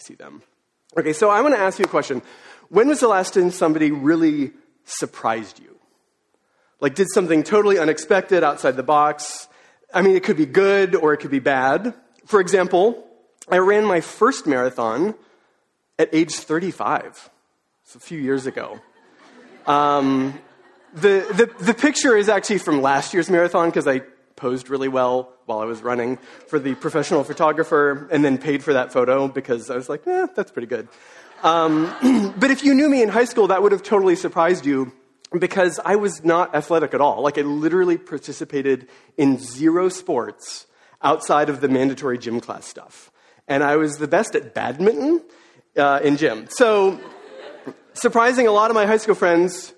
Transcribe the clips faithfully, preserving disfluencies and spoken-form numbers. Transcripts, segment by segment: see them. Okay, so I want to ask you a question. When was the last time somebody really surprised you? Like did something totally unexpected outside the box? I mean, it could be good or it could be bad. For example, I ran my first marathon at age thirty-five. It's a few years ago. Um, the, the, the picture is actually from last year's marathon because I posed really well while I was running for the professional photographer and then paid for that photo because I was like, eh, that's pretty good. Um, but if you knew me in high school, that would have totally surprised you because I was not athletic at all. Like I literally participated in zero sports outside of the mandatory gym class stuff. And I was the best at badminton uh, in gym. So surprising a lot of my high school friends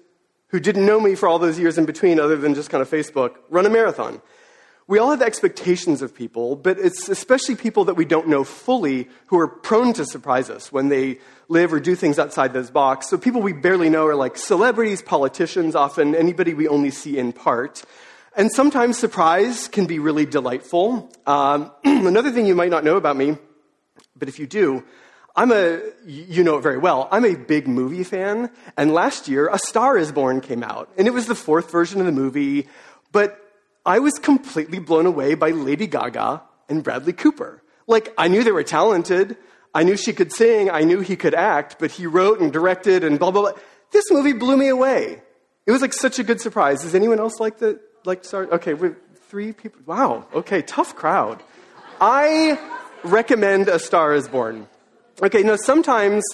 who didn't know me for all those years in between other than just kind of Facebook, run a marathon. We all have expectations of people, but it's especially people that we don't know fully who are prone to surprise us when they live or do things outside those box. So people we barely know are like celebrities, politicians, often anybody we only see in part. And sometimes surprise can be really delightful. Um, another thing you might not know about me, but if you do, I'm a, you know it very well, I'm a big movie fan. And last year, A Star is Born came out. And it was the fourth version of the movie, but I was completely blown away by Lady Gaga and Bradley Cooper. Like, I knew they were talented. I knew she could sing. I knew he could act. But he wrote and directed and blah, blah, blah. This movie blew me away. It was, like, such a good surprise. Does anyone else like the, like, sorry? Okay, we're three people. Wow. Okay, tough crowd. I recommend A Star is Born. Okay, now, sometimes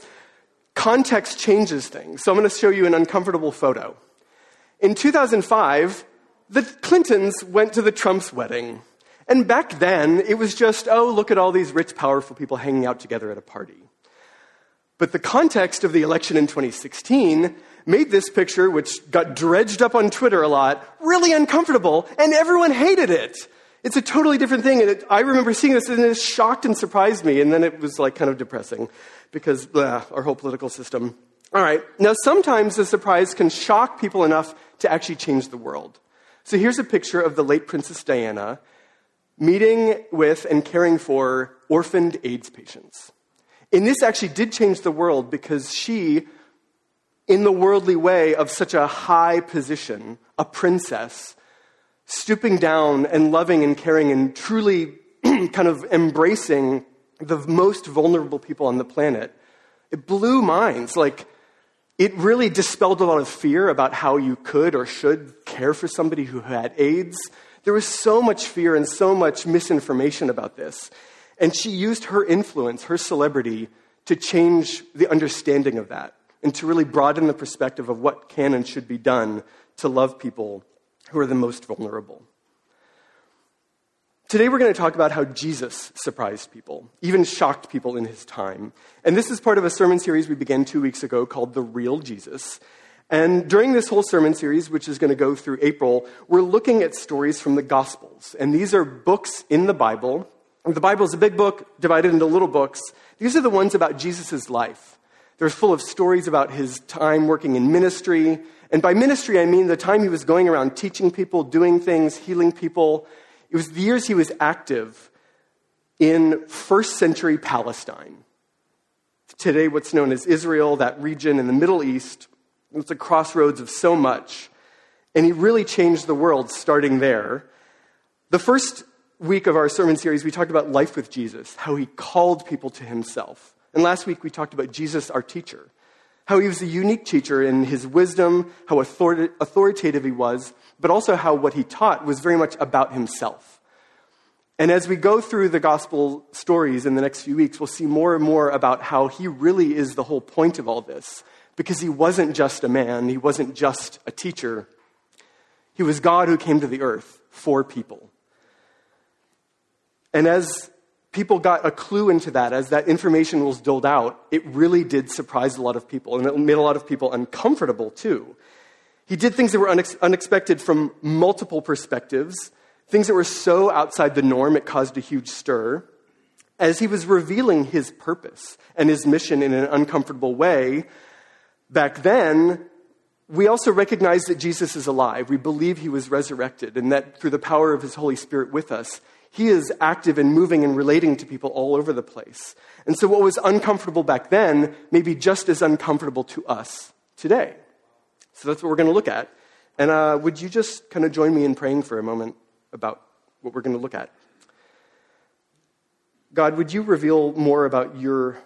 context changes things. So I'm going to show you an uncomfortable photo. In two thousand five... the Clintons went to the Trumps' wedding. And back then, it was just, oh, look at all these rich, powerful people hanging out together at a party. But the context of the election in twenty sixteen made this picture, which got dredged up on Twitter a lot, really uncomfortable, and everyone hated it. It's a totally different thing. And it, I remember seeing this, and it shocked and surprised me. And then it was like kind of depressing because blah, our whole political system. All right. Now, sometimes the surprise can shock people enough to actually change the world. So here's a picture of the late Princess Diana meeting with and caring for orphaned AIDS patients. And this actually did change the world because she, in the worldly way of such a high position, a princess, stooping down and loving and caring and truly kind of embracing the most vulnerable people on the planet, it blew minds. Like, it really dispelled a lot of fear about how you could or should care for somebody who had AIDS. There was so much fear and so much misinformation about this. And she used her influence, her celebrity, to change the understanding of that and to really broaden the perspective of what can and should be done to love people who are the most vulnerable. Today we're going to talk about how Jesus surprised people, even shocked people in his time. And this is part of a sermon series we began two weeks ago called The Real Jesus. And during this whole sermon series, which is going to go through April, we're looking at stories from the Gospels. And these are books in the Bible. The Bible is a big book divided into little books. These are the ones about Jesus' life. They're full of stories about his time working in ministry. And by ministry, I mean the time he was going around teaching people, doing things, healing people. It was the years he was active in first century Palestine. Today, what's known as Israel, that region in the Middle East, it's a crossroads of so much. And he really changed the world starting there. The first week of our sermon series, we talked about life with Jesus, how he called people to himself. And last week, we talked about Jesus, our teacher, how he was a unique teacher in his wisdom, how author- authoritative he was, but also how what he taught was very much about himself. And as we go through the gospel stories in the next few weeks, we'll see more and more about how he really is the whole point of all this, because he wasn't just a man, he wasn't just a teacher. He was God who came to the earth for people. And as people got a clue into that, as that information was doled out, it really did surprise a lot of people, and it made a lot of people uncomfortable too. He did things that were unex- unexpected from multiple perspectives, things that were so outside the norm it caused a huge stir. As he was revealing his purpose and his mission in an uncomfortable way, back then, we also recognized that Jesus is alive. We believe he was resurrected, and that through the power of his Holy Spirit with us, He is active and moving and relating to people all over the place. And so what was uncomfortable back then may be just as uncomfortable to us today. So that's what we're going to look at. And uh, would you just kind of join me in praying for a moment about what we're going to look at? God, would you reveal more about your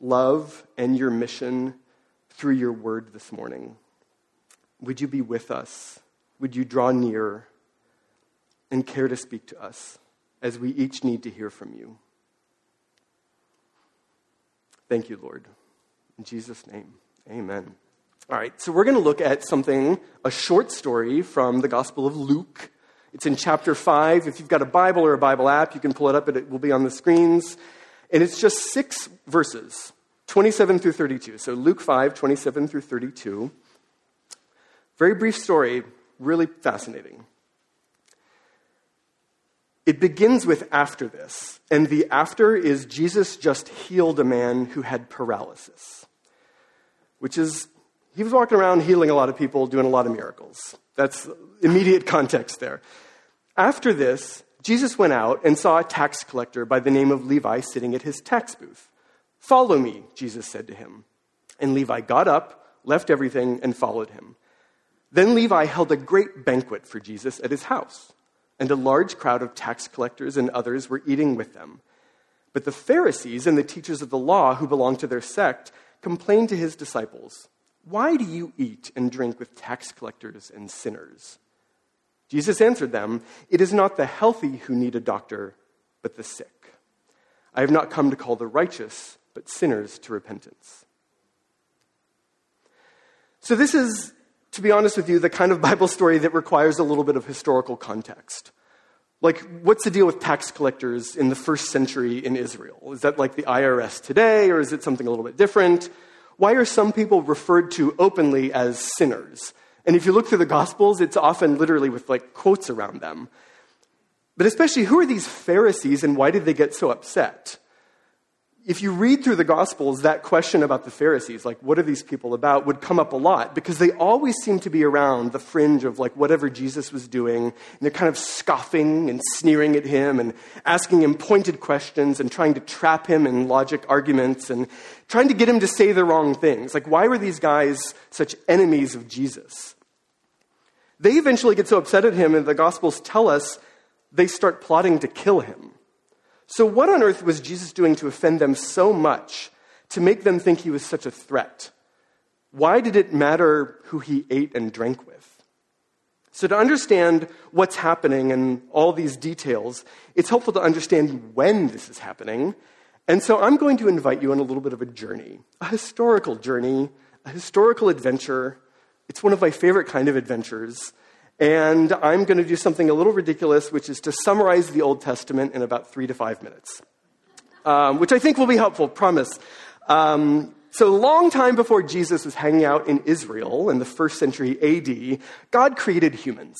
love and your mission through your word this morning? Would you be with us? Would you draw near and care to speak to us as we each need to hear from you? Thank you, Lord. In Jesus' name, amen. All right, so we're going to look at something, a short story from the Gospel of Luke. It's in chapter five. If you've got a Bible or a Bible app, you can pull it up and it will be on the screens. And it's just six verses, twenty-seven through thirty-two. So Luke five, twenty-seven through thirty-two. Very brief story, really fascinating. It begins with "after this," and the "after" is Jesus just healed a man who had paralysis, which is, he was walking around healing a lot of people, doing a lot of miracles. That's immediate context there. After this, Jesus went out and saw a tax collector by the name of Levi sitting at his tax booth. "Follow me," Jesus said to him. And Levi got up, left everything, and followed him. Then Levi held a great banquet for Jesus at his house, and a large crowd of tax collectors and others were eating with them. But the Pharisees and the teachers of the law who belonged to their sect complained to his disciples, "Why do you eat and drink with tax collectors and sinners?" Jesus answered them, "It is not the healthy who need a doctor, but the sick. I have not come to call the righteous, but sinners to repentance." So this is, to be honest with you, the kind of Bible story that requires a little bit of historical context. Like, what's the deal with tax collectors in the first century in Israel? Is that like the I R S today, or is it something a little bit different? Why are some people referred to openly as sinners? And if you look through the Gospels, it's often literally with like quotes around them. But especially, who are these Pharisees and why did they get so upset? If you read through the Gospels, that question about the Pharisees, like what are these people about, would come up a lot because they always seem to be around the fringe of like whatever Jesus was doing. And they're kind of scoffing and sneering at him and asking him pointed questions and trying to trap him in logic arguments and trying to get him to say the wrong things. Like, why were these guys such enemies of Jesus? They eventually get so upset at him, and the Gospels tell us they start plotting to kill him. So what on earth was Jesus doing to offend them so much, to make them think he was such a threat? Why did it matter who he ate and drank with? So to understand what's happening and all these details, it's helpful to understand when this is happening. And so I'm going to invite you on a little bit of a journey, a historical journey, a historical adventure. It's one of my favorite kind of adventures. And I'm going to do something a little ridiculous, which is to summarize the Old Testament in about three to five minutes, um, which I think will be helpful, promise. Um, so a long time before Jesus was hanging out in Israel in the first century A D, God created humans.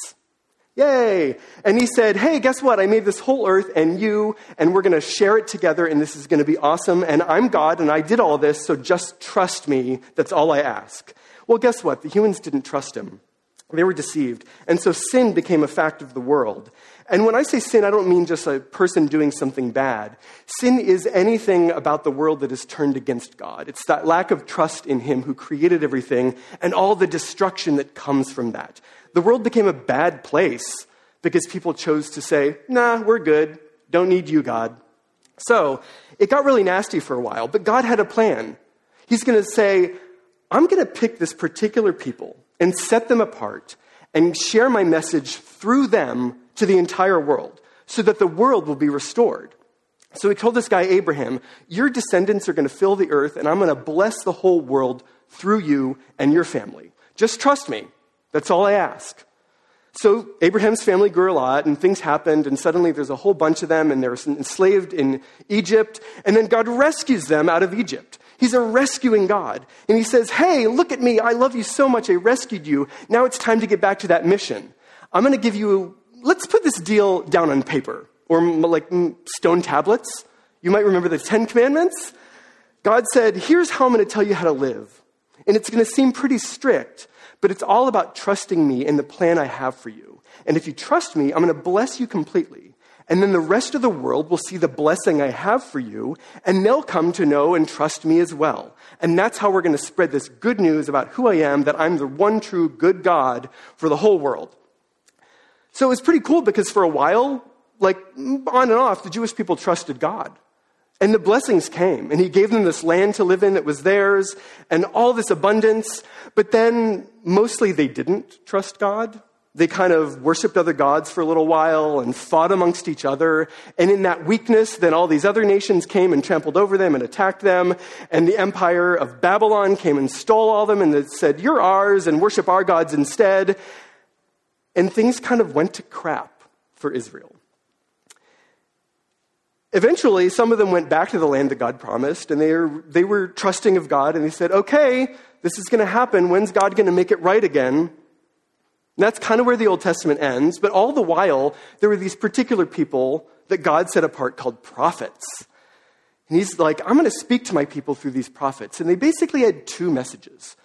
Yay! And he said, "Hey, guess what? I made this whole earth and you, and we're going to share it together, and this is going to be awesome, and I'm God, and I did all this, so just trust me. That's all I ask." Well, guess what? The humans didn't trust him. They were deceived. And so sin became a fact of the world. And when I say sin, I don't mean just a person doing something bad. Sin is anything about the world that is turned against God. It's that lack of trust in him who created everything and all the destruction that comes from that. The world became a bad place because people chose to say, "Nah, we're good. Don't need you, God." So it got really nasty for a while, but God had a plan. He's going to say, "I'm going to pick this particular people and set them apart, and share my message through them to the entire world so that the world will be restored." So he told this guy, Abraham, "Your descendants are going to fill the earth, and I'm going to bless the whole world through you and your family. Just trust me. That's all I ask." So Abraham's family grew a lot, and things happened, and suddenly there's a whole bunch of them, and they're enslaved in Egypt, and then God rescues them out of Egypt. He's a rescuing God. And he says, "Hey, look at me. I love you so much. I rescued you. Now it's time to get back to that mission. I'm going to give you, let's put this deal down on paper or like stone tablets." You might remember the Ten Commandments. God said, "Here's how I'm going to tell you how to live. And it's going to seem pretty strict, but it's all about trusting me and the plan I have for you. And if you trust me, I'm going to bless you completely. and then the rest of the world will see the blessing I have for you, and they'll come to know and trust me as well. And that's how we're going to spread this good news about who I am, that I'm the one true good God for the whole world. So it was pretty cool because for a while, like on and off, the Jewish people trusted God. And the blessings came, and he gave them this land to live in that was theirs, and all this abundance. But then mostly they didn't trust God. They kind of worshipped other gods for a little while and fought amongst each other. And in that weakness, then all these other nations came and trampled over them and attacked them. And the empire of Babylon came and stole all them and said, you're ours and worship our gods instead. And things kind of went to crap for Israel. Eventually, some of them went back to the land that God promised, and they were, they were trusting of God, and they said, okay, this is going to happen. When's God going to make it right again? And that's kind of where the Old Testament ends. But all the while, there were these particular people that God set apart called prophets. And he's like, I'm going to speak to my people through these prophets. And they basically had two messages.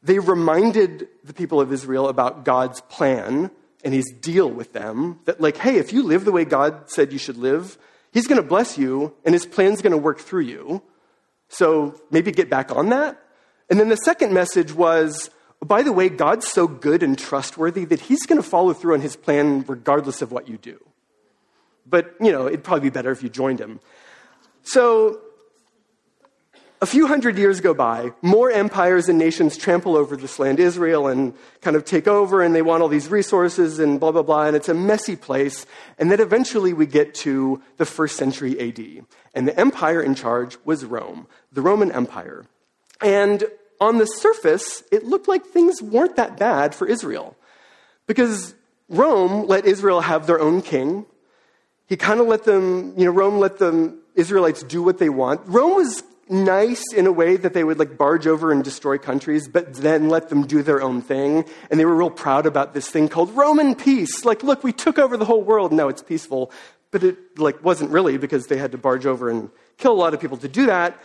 They reminded the people of Israel about God's plan and his deal with them, that like, hey, if you live the way God said you should live, he's going to bless you and his plan's going to work through you. So maybe get back on that. And then the second message was, by the way, God's so good and trustworthy that he's going to follow through on his plan regardless of what you do. But, you know, it'd probably be better if you joined him. So a few hundred years go by, more empires and nations trample over this land, Israel, and kind of take over, and they want all these resources and blah, blah, blah, and it's a messy place. And then eventually we get to the first century A D, and the empire in charge was Rome, the Roman Empire. And on the surface, it looked like things weren't that bad for Israel because Rome let Israel have their own king. He kind of let them, you know, Rome let the Israelites do what they want. Rome was nice in a way that they would like barge over and destroy countries, but then let them do their own thing. And they were real proud about this thing called Roman peace. Like, look, we took over the whole world. Now it's peaceful. But it like wasn't really because they had to barge over and kill a lot of people to do that.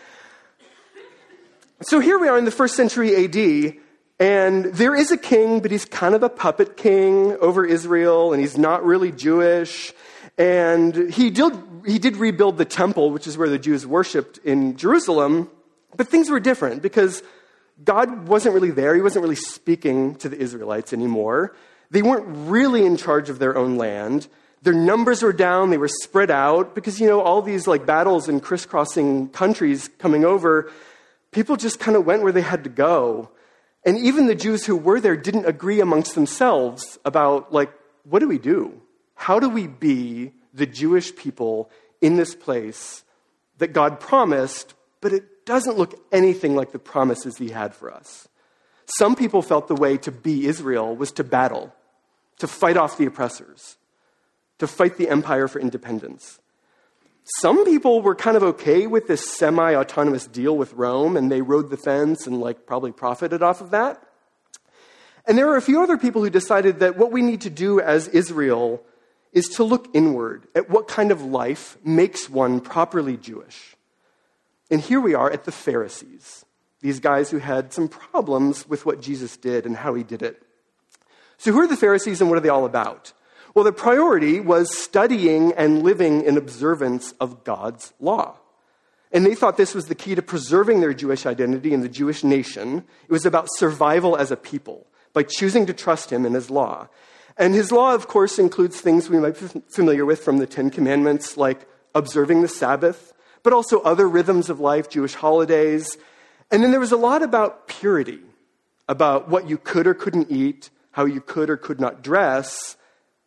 So here we are in the first century A D, and there is a king, but he's kind of a puppet king over Israel, and he's not really Jewish. And he did, he did rebuild the temple, which is where the Jews worshipped in Jerusalem, but things were different because God wasn't really there. He wasn't really speaking to the Israelites anymore. They weren't really in charge of their own land. Their numbers were down. They were spread out because, you know, all these like battles and crisscrossing countries coming over, people just kind of went where they had to go. And even the Jews who were there didn't agree amongst themselves about, like, what do we do? How do we be the Jewish people in this place that God promised, but it doesn't look anything like the promises he had for us? Some people felt the way to be Israel was to battle, to fight off the oppressors, to fight the empire for independence. Some people were kind of okay with this semi-autonomous deal with Rome, and they rode the fence and like probably profited off of that. And there were a few other people who decided that what we need to do as Israel is to look inward at what kind of life makes one properly Jewish. And here we are at the Pharisees, these guys who had some problems with what Jesus did and how he did it. So who are the Pharisees and what are they all about? Well, the priority was studying and living in observance of God's law. And they thought this was the key to preserving their Jewish identity and the Jewish nation. It was about survival as a people, by choosing to trust him and his law. And his law, of course, includes things we might be familiar with from the Ten Commandments, like observing the Sabbath, but also other rhythms of life, Jewish holidays. And then there was a lot about purity, about what you could or couldn't eat, how you could or could not dress,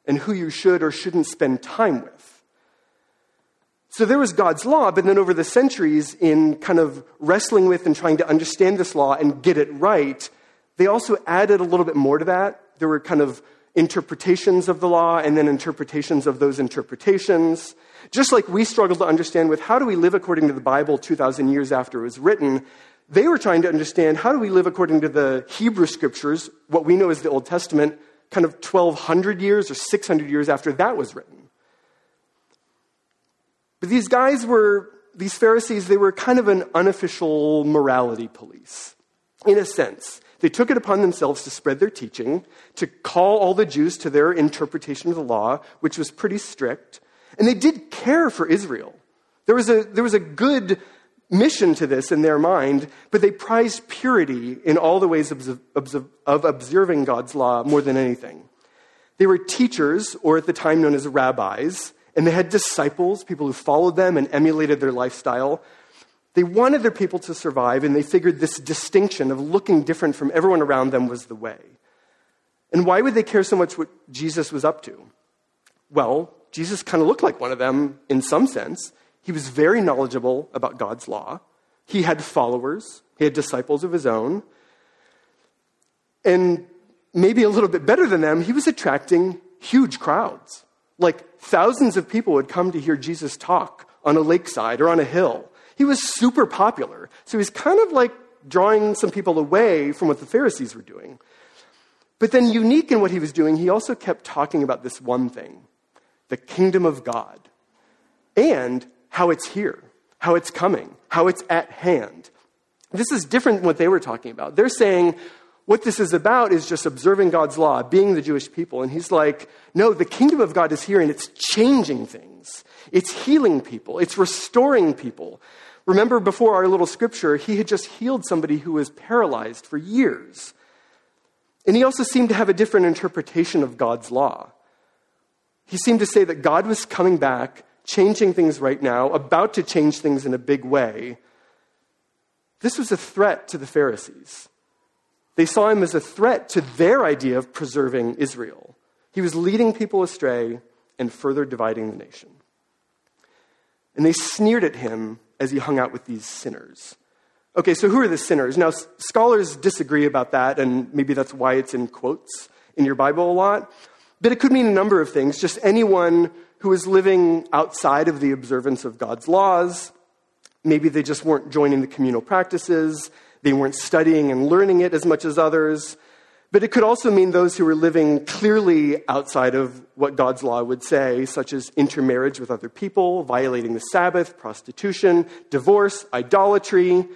and who you should or shouldn't spend time with. So there was God's law, but then over the centuries, in kind of wrestling with and trying to understand this law and get it right, they also added a little bit more to that. There were kind of interpretations of the law and then interpretations of those interpretations. Just like we struggled to understand with how do we live according to the Bible two thousand years after it was written, they were trying to understand how do we live according to the Hebrew scriptures, what we know as the Old Testament, kind of twelve hundred years or six hundred years after that was written. But these guys were, these Pharisees, they were kind of an unofficial morality police, in a sense. They took it upon themselves to spread their teaching, to call all the Jews to their interpretation of the law, which was pretty strict. And they did care for Israel. There was a, there was a good mission to this in their mind, but they prized purity in all the ways of, of, of observing God's law more than anything. They were teachers, or at the time known as rabbis, and they had disciples, people who followed them and emulated their lifestyle. They wanted their people to survive, and they figured this distinction of looking different from everyone around them was the way. And why would they care so much what Jesus was up to? Well, Jesus kind of looked like one of them in some sense. He was very knowledgeable about God's law. He had followers. He had disciples of his own. And maybe a little bit better than them, he was attracting huge crowds. Like thousands of people would come to hear Jesus talk on a lakeside or on a hill. He was super popular. So he's kind of like drawing some people away from what the Pharisees were doing. But then unique in what he was doing, he also kept talking about this one thing, the kingdom of God, and how it's here, how it's coming, how it's at hand. This is different than what they were talking about. They're saying what this is about is just observing God's law, being the Jewish people. And he's like, no, the kingdom of God is here and it's changing things. It's healing people. It's restoring people. Remember before our little scripture, he had just healed somebody who was paralyzed for years. And he also seemed to have a different interpretation of God's law. He seemed to say that God was coming back, changing things right now, about to change things in a big way. This was a threat to the Pharisees. They saw him as a threat to their idea of preserving Israel. He was leading people astray and further dividing the nation. And they sneered at him as he hung out with these sinners. Okay, so who are the sinners? Now, scholars disagree about that, and maybe that's why it's in quotes in your Bible a lot. But it could mean a number of things. Just anyone who is living outside of the observance of God's laws. Maybe they just weren't joining the communal practices. They weren't studying and learning it as much as others. But it could also mean those who were living clearly outside of what God's law would say, such as intermarriage with other people, violating the Sabbath, prostitution, divorce, idolatry.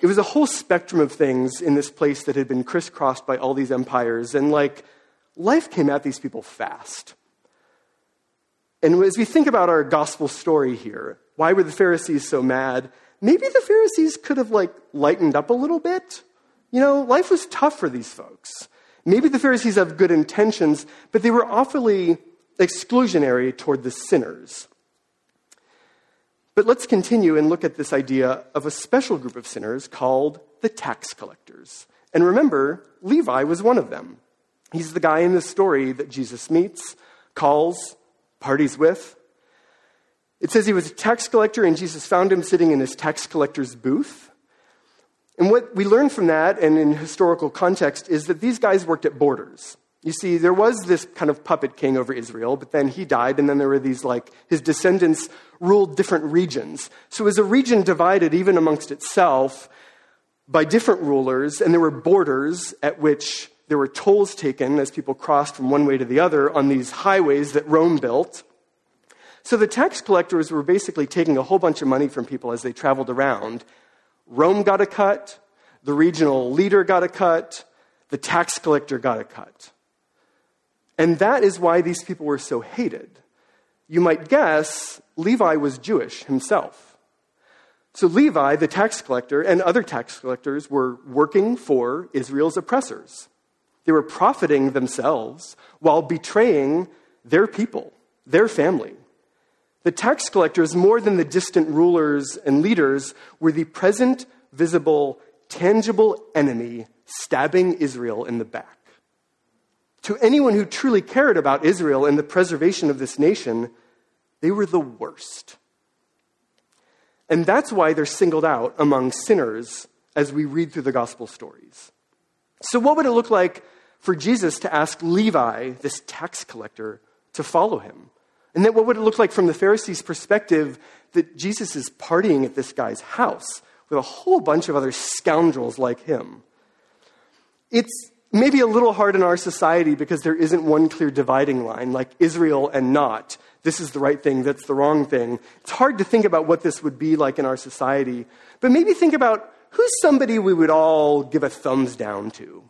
It was a whole spectrum of things in this place that had been crisscrossed by all these empires. And like, life came at these people fast. And as we think about our gospel story here, why were the Pharisees so mad? Maybe the Pharisees could have like lightened up a little bit. You know, life was tough for these folks. Maybe the Pharisees have good intentions, but they were awfully exclusionary toward the sinners. But let's continue and look at this idea of a special group of sinners called the tax collectors. And remember, Levi was one of them. He's the guy in this story that Jesus meets, calls, parties with. It says he was a tax collector, and Jesus found him sitting in his tax collector's booth. And what we learn from that, and in historical context, is that these guys worked at borders. You see, there was this kind of puppet king over Israel, but then he died, and then there were these, like, his descendants ruled different regions. So it was a region divided even amongst itself by different rulers, and there were borders at which there were tolls taken as people crossed from one way to the other on these highways that Rome built. So the tax collectors were basically taking a whole bunch of money from people as they traveled around. Rome got a cut, the regional leader got a cut, the tax collector got a cut. And that is why these people were so hated. You might guess Levi was Jewish himself. So Levi, the tax collector, and other tax collectors were working for Israel's oppressors. They were profiting themselves while betraying their people, their family. The tax collectors, more than the distant rulers and leaders, were the present, visible, tangible enemy stabbing Israel in the back. To anyone who truly cared about Israel and the preservation of this nation, they were the worst. And that's why they're singled out among sinners as we read through the gospel stories. So what would it look like for Jesus to ask Levi, this tax collector, to follow him? And then what would it look like from the Pharisees' perspective that Jesus is partying at this guy's house with a whole bunch of other scoundrels like him? It's maybe a little hard in our society because there isn't one clear dividing line, like Israel and not. This is the right thing, that's the wrong thing. It's hard to think about what this would be like in our society. But maybe think about who's somebody we would all give a thumbs down to?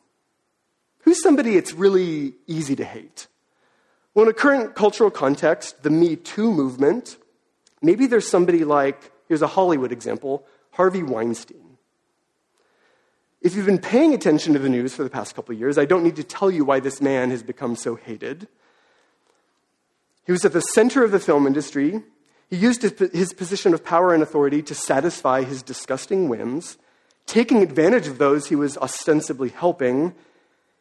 Who's somebody it's really easy to hate? Well, in a current cultural context, the Me Too movement, maybe there's somebody like, here's a Hollywood example, Harvey Weinstein. If you've been paying attention to the news for the past couple of years, I don't need to tell you why this man has become so hated. He was at the center of the film industry. He used his position of power and authority to satisfy his disgusting whims, taking advantage of those he was ostensibly helping.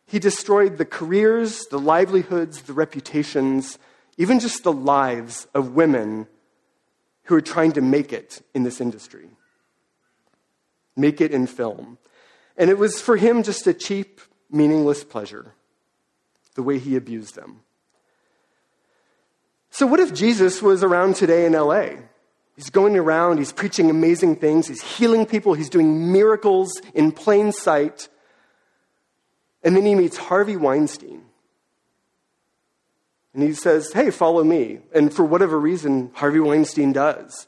He destroyed the careers, the livelihoods, the reputations, even just the lives of women who are trying to make it in this industry, make it in film. And it was for him just a cheap, meaningless pleasure, the way he abused them. So what if Jesus was around today in L A? He's going around, he's preaching amazing things, he's healing people, he's doing miracles in plain sight. And then he meets Harvey Weinstein. And he says, hey, follow me. And for whatever reason, Harvey Weinstein does.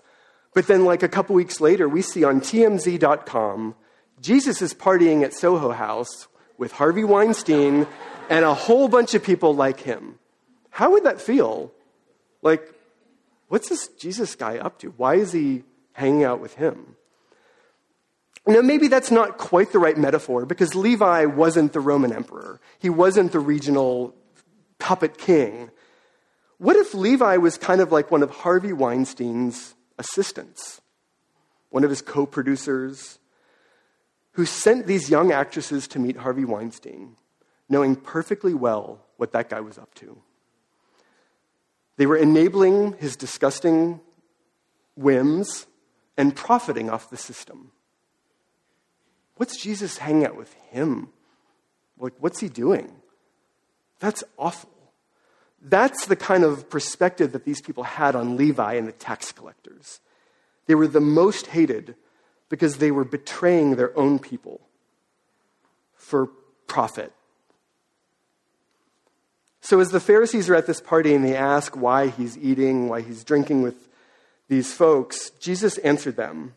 But then like a couple weeks later, we see on T M Z dot com, Jesus is partying at Soho House with Harvey Weinstein and a whole bunch of people like him. How would that feel? Like, what's this Jesus guy up to? Why is he hanging out with him? Now, maybe that's not quite the right metaphor because Levi wasn't the Roman emperor. He wasn't the regional puppet king. What if Levi was kind of like one of Harvey Weinstein's assistants, one of his co-producers, who sent these young actresses to meet Harvey Weinstein, knowing perfectly well what that guy was up to? They were enabling his disgusting whims and profiting off the system. What's Jesus hanging out with him? Like, what's he doing? That's awful. That's the kind of perspective that these people had on Levi and the tax collectors. They were the most hated because they were betraying their own people for profit. So as the Pharisees are at this party and they ask why he's eating, why he's drinking with these folks, Jesus answered them.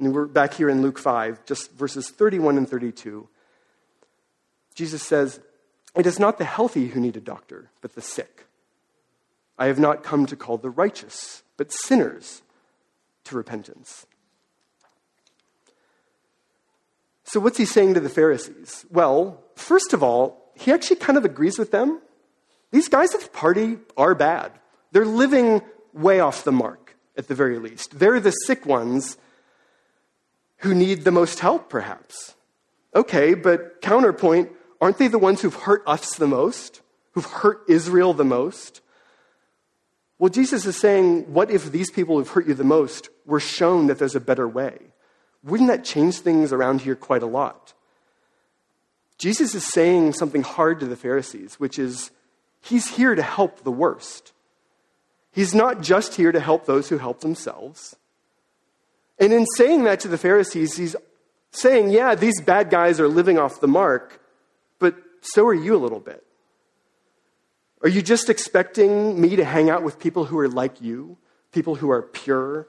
And we're back here in Luke five, just verses thirty-one and thirty-two. Jesus says, it is not the healthy who need a doctor, but the sick. I have not come to call the righteous, but sinners to repentance. So what's he saying to the Pharisees? Well, first of all, he actually kind of agrees with them. These guys at the party are bad. They're living way off the mark, at the very least. They're the sick ones who need the most help, perhaps. Okay, but counterpoint, aren't they the ones who've hurt us the most? Who've hurt Israel the most? Well, Jesus is saying, what if these people who've hurt you the most were shown that there's a better way? Wouldn't that change things around here quite a lot? Jesus is saying something hard to the Pharisees, which is, he's here to help the worst. He's not just here to help those who help themselves. And in saying that to the Pharisees, he's saying, yeah, these bad guys are living off the mark, but so are you a little bit. Are you just expecting me to hang out with people who are like you, people who are pure?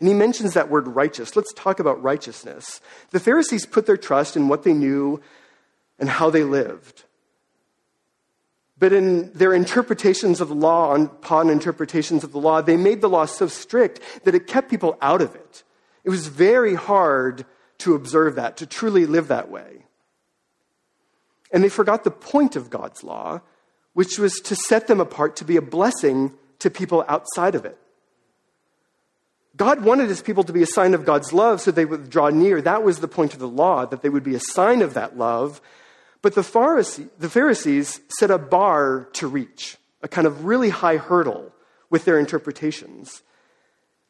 And he mentions that word righteous. Let's talk about righteousness. The Pharisees put their trust in what they knew and how they lived. But in their interpretations of the law, upon interpretations of the law, they made the law so strict that it kept people out of it. It was very hard to observe that, to truly live that way. And they forgot the point of God's law, which was to set them apart to be a blessing to people outside of it. God wanted his people to be a sign of God's love so they would draw near. That was the point of the law, that they would be a sign of that love. But the Pharisee, the Pharisees set a bar to reach, a kind of really high hurdle with their interpretations.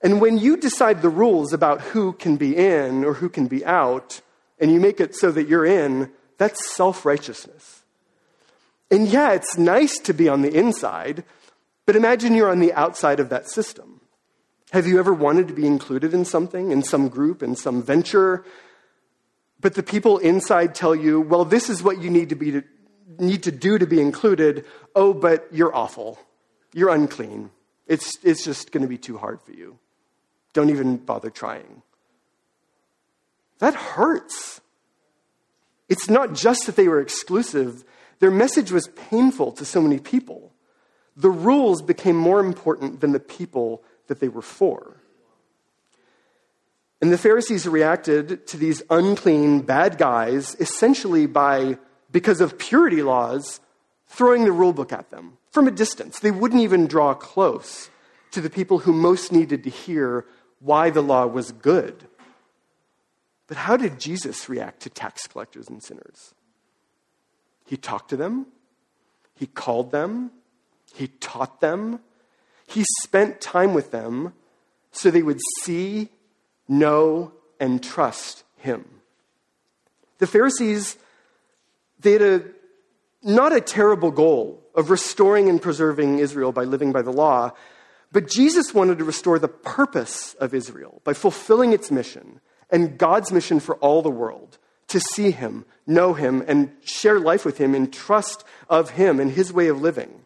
And when you decide the rules about who can be in or who can be out, and you make it so that you're in, that's self-righteousness. And yeah, it's nice to be on the inside, but imagine you're on the outside of that system. Have you ever wanted to be included in something, in some group, in some venture? But the people inside tell you, well, this is what you need to be to, need to do to be included. Oh, but you're awful. You're unclean. It's, it's just going to be too hard for you. Don't even bother trying. That hurts. It's not just that they were exclusive. Their message was painful to so many people. The rules became more important than the people that they were for. And the Pharisees reacted to these unclean bad guys essentially by, because of purity laws, throwing the rule book at them from a distance. They wouldn't even draw close to the people who most needed to hear why the law was good. But how did Jesus react to tax collectors and sinners? He talked to them. He called them. He taught them. He spent time with them so they would see, know, and trust him. The Pharisees, they had a, not a terrible goal of restoring and preserving Israel by living by the law, but Jesus wanted to restore the purpose of Israel by fulfilling its mission and God's mission for all the world, to see him, know him, and share life with him in trust of him and his way of living.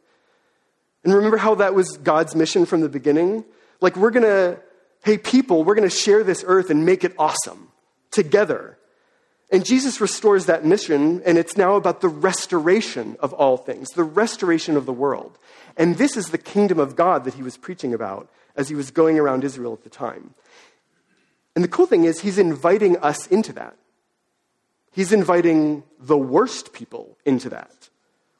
And remember how that was God's mission from the beginning? Like, we're going to, hey, people, we're going to share this earth and make it awesome together. And Jesus restores that mission, and it's now about the restoration of all things, the restoration of the world. And this is the kingdom of God that he was preaching about as he was going around Israel at the time. And the cool thing is, he's inviting us into that. He's inviting the worst people into that,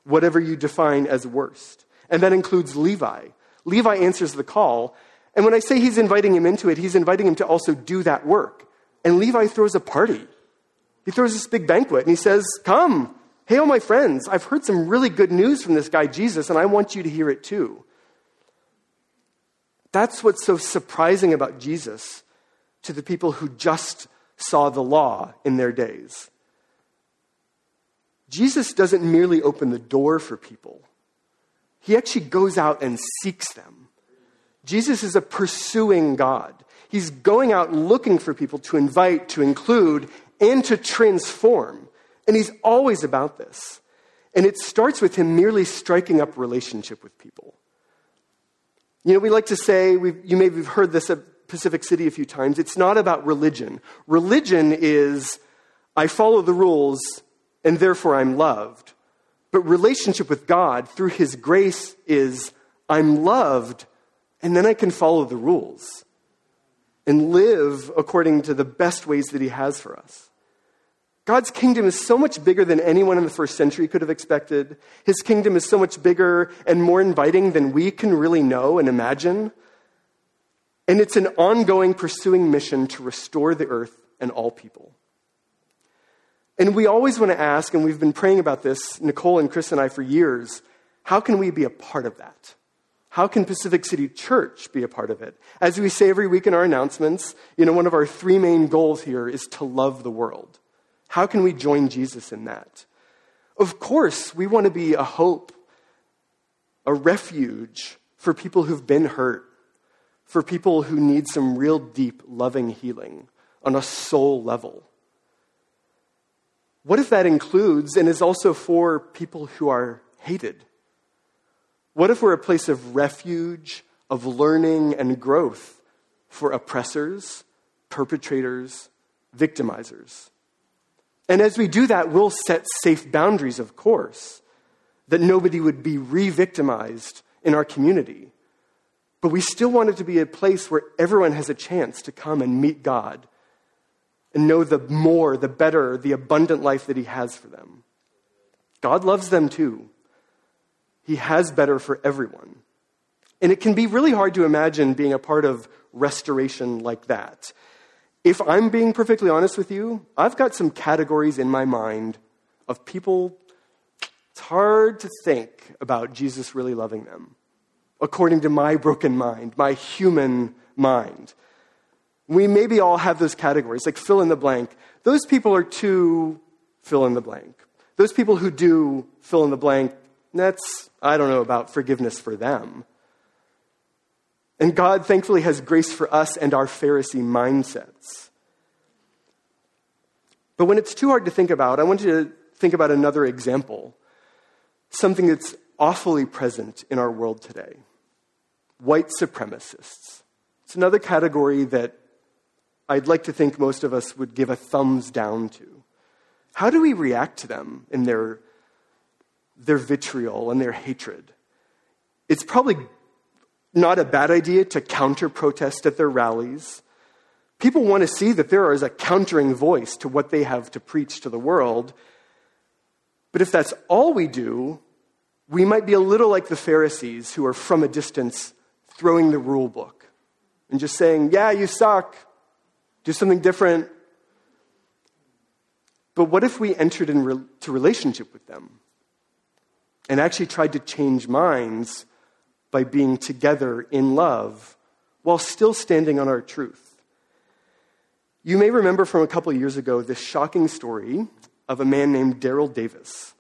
whatever you define as worst. And that includes Levi. Levi answers the call. And when I say he's inviting him into it, he's inviting him to also do that work. And Levi throws a party. He throws this big banquet and he says, come, hail my friends. I've heard some really good news from this guy, Jesus, and I want you to hear it too. That's what's so surprising about Jesus to the people who just saw the law in their days. Jesus doesn't merely open the door for people. He actually goes out and seeks them. Jesus is a pursuing God. He's going out looking for people to invite, to include, and to transform. And he's always about this. And it starts with him merely striking up relationship with people. You know, we like to say, we've, you maybe have heard this at Pacific City a few times, it's not about religion. Religion is, I follow the rules, and therefore I'm loved. But relationship with God through his grace is, I'm loved, and then I can follow the rules and live according to the best ways that he has for us. God's kingdom is so much bigger than anyone in the first century could have expected. His kingdom is so much bigger and more inviting than we can really know and imagine. And it's an ongoing pursuing mission to restore the earth and all people. And we always want to ask, and we've been praying about this, Nicole and Chris and I, for years, how can we be a part of that? How can Pacific City Church be a part of it? As we say every week in our announcements, you know, one of our three main goals here is to love the world. How can we join Jesus in that? Of course, we want to be a hope, a refuge for people who've been hurt, for people who need some real deep, loving healing on a soul level. What if that includes and is also for people who are hated? What if we're a place of refuge, of learning and growth for oppressors, perpetrators, victimizers? And as we do that, we'll set safe boundaries, of course, that nobody would be re-victimized in our community. But we still want it to be a place where everyone has a chance to come and meet God and know the more, the better, the abundant life that he has for them. God loves them too. He has better for everyone. And it can be really hard to imagine being a part of restoration like that. If I'm being perfectly honest with you, I've got some categories in my mind of people. It's hard to think about Jesus really loving them, according to my broken mind, my human mind. We maybe all have those categories, like fill in the blank. Those people are too fill in the blank. Those people who do fill in the blank, that's, I don't know about forgiveness for them. And God thankfully has grace for us and our Pharisee mindsets. But when it's too hard to think about, I want you to think about another example, something that's awfully present in our world today. White supremacists. It's another category that I'd like to think most of us would give a thumbs down to. How do we react to them in their their vitriol and their hatred. It's probably not a bad idea to counter-protest at their rallies. People want to see that there is a countering voice to what they have to preach to the world. But if that's all we do, we might be a little like the Pharisees who are from a distance throwing the rule book and just saying, yeah, you suck, do something different. But what if we entered into relationship with them and actually tried to change minds by being together in love while still standing on our truth? You may remember from a couple of years ago this shocking story of a man named Darryl Davis.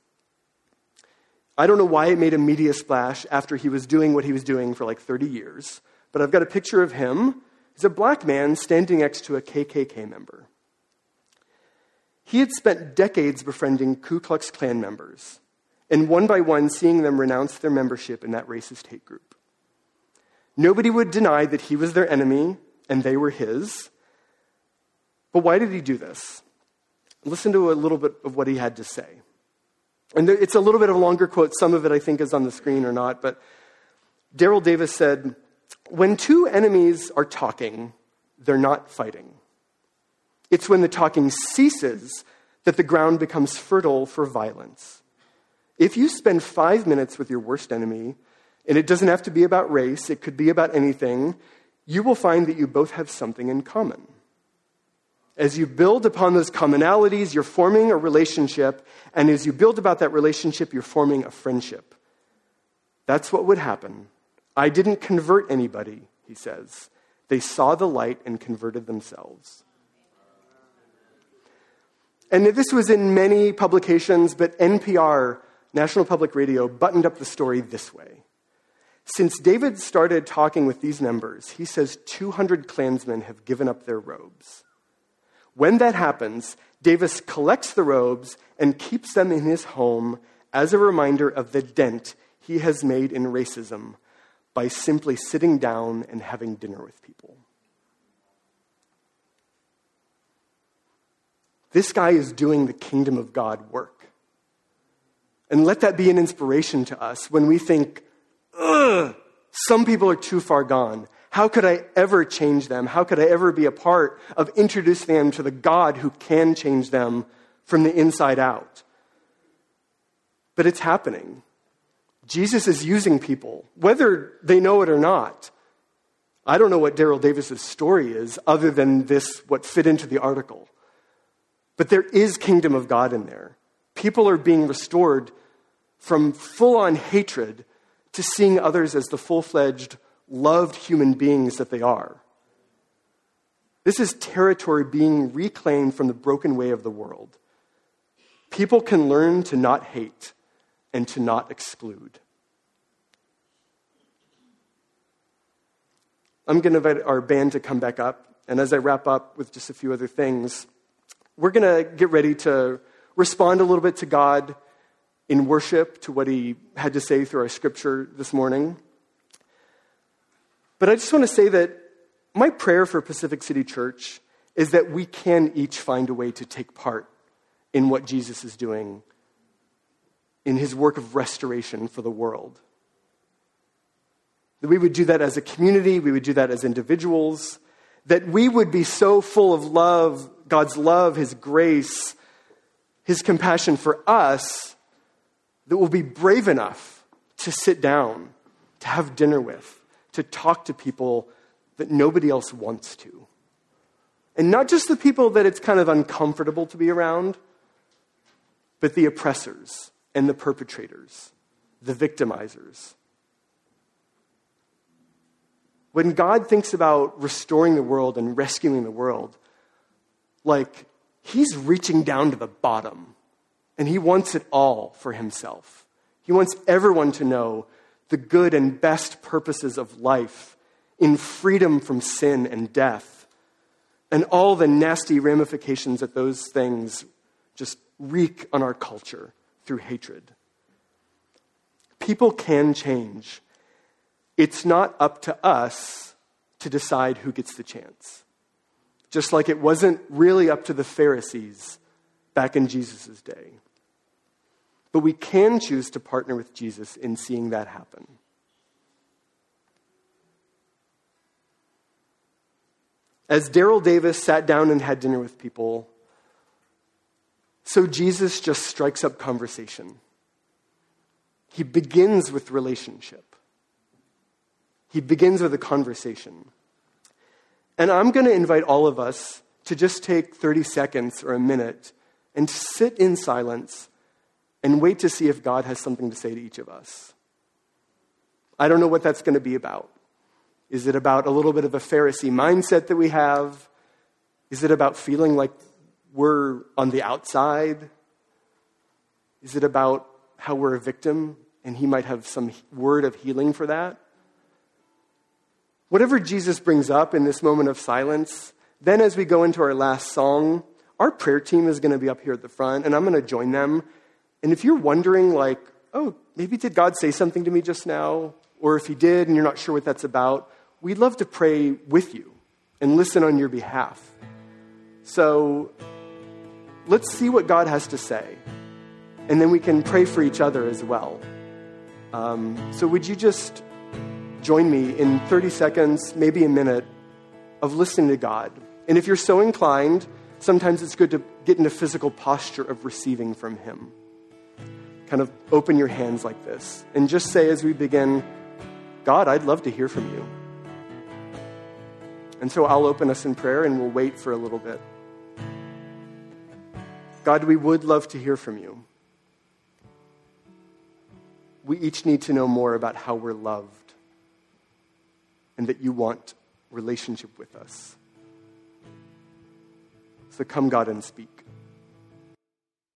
I don't know why it made a media splash after he was doing what he was doing for like thirty years, but I've got a picture of him. He's a black man standing next to a K K K member. He had spent decades befriending Ku Klux Klan members, and one by one seeing them renounce their membership in that racist hate group. Nobody would deny that he was their enemy and they were his. But why did he do this? Listen to a little bit of what he had to say. And it's a little bit of a longer quote. Some of it, I think, is on the screen or not. But Darryl Davis said, "When two enemies are talking, they're not fighting. It's when the talking ceases that the ground becomes fertile for violence. If you spend five minutes with your worst enemy, and it doesn't have to be about race, it could be about anything, you will find that you both have something in common. As you build upon those commonalities, you're forming a relationship. And as you build about that relationship, you're forming a friendship. That's what would happen. I didn't convert anybody," he says. "They saw the light and converted themselves." And this was in many publications, but N P R, National Public Radio, buttoned up the story this way. Since David started talking with these members, he says two hundred Klansmen have given up their robes. When that happens, Davis collects the robes and keeps them in his home as a reminder of the dent he has made in racism by simply sitting down and having dinner with people. This guy is doing the kingdom of God work. And let that be an inspiration to us when we think, ugh, some people are too far gone. How could I ever change them? How could I ever be a part of introducing them to the God who can change them from the inside out? But it's happening. Jesus is using people, whether they know it or not. I don't know what Darryl Davis's story is other than this, what fit into the article. But there is kingdom of God in there. People are being restored from full-on hatred to seeing others as the full-fledged loved human beings that they are. This is territory being reclaimed from the broken way of the world. People can learn to not hate and to not exclude. I'm going to invite our band to come back up. And as I wrap up with just a few other things, we're going to get ready to respond a little bit to God in worship, to what he had to say through our scripture this morning. But I just want to say that my prayer for Pacific City Church is that we can each find a way to take part in what Jesus is doing in his work of restoration for the world. That we would do that as a community, we would do that as individuals, that we would be so full of love, God's love, his grace, his compassion for us, that we'll be brave enough to sit down, to have dinner with, to talk to people that nobody else wants to. And not just the people that it's kind of uncomfortable to be around, but the oppressors and the perpetrators, the victimizers. When God thinks about restoring the world and rescuing the world, like, he's reaching down to the bottom, and he wants it all for himself. He wants everyone to know the good and best purposes of life in freedom from sin and death, and all the nasty ramifications that those things just wreak on our culture through hatred. People can change. It's not up to us to decide who gets the chance. Just like it wasn't really up to the Pharisees back in Jesus' day. But we can choose to partner with Jesus in seeing that happen. As Darryl Davis sat down and had dinner with people, so Jesus just strikes up conversation. He begins with relationship. He begins with a conversation. And I'm going to invite all of us to just take thirty seconds or a minute and sit in silence and wait to see if God has something to say to each of us. I don't know what that's going to be about. Is it about a little bit of a Pharisee mindset that we have? Is it about feeling like we're on the outside? Is it about how we're a victim and he might have some word of healing for that? Whatever Jesus brings up in this moment of silence, then as we go into our last song, our prayer team is going to be up here at the front, and I'm going to join them. And if you're wondering, like, oh, maybe did God say something to me just now? Or if he did and you're not sure what that's about, we'd love to pray with you and listen on your behalf. So let's see what God has to say. And then we can pray for each other as well. Um, so would you just join me in thirty seconds, maybe a minute, of listening to God. And if you're so inclined, sometimes it's good to get in a physical posture of receiving from him. Kind of open your hands like this and just say as we begin, God, I'd love to hear from you. And so I'll open us in prayer and we'll wait for a little bit. God, we would love to hear from you. We each need to know more about how we're loved, and that you want relationship with us. So come, God, and speak.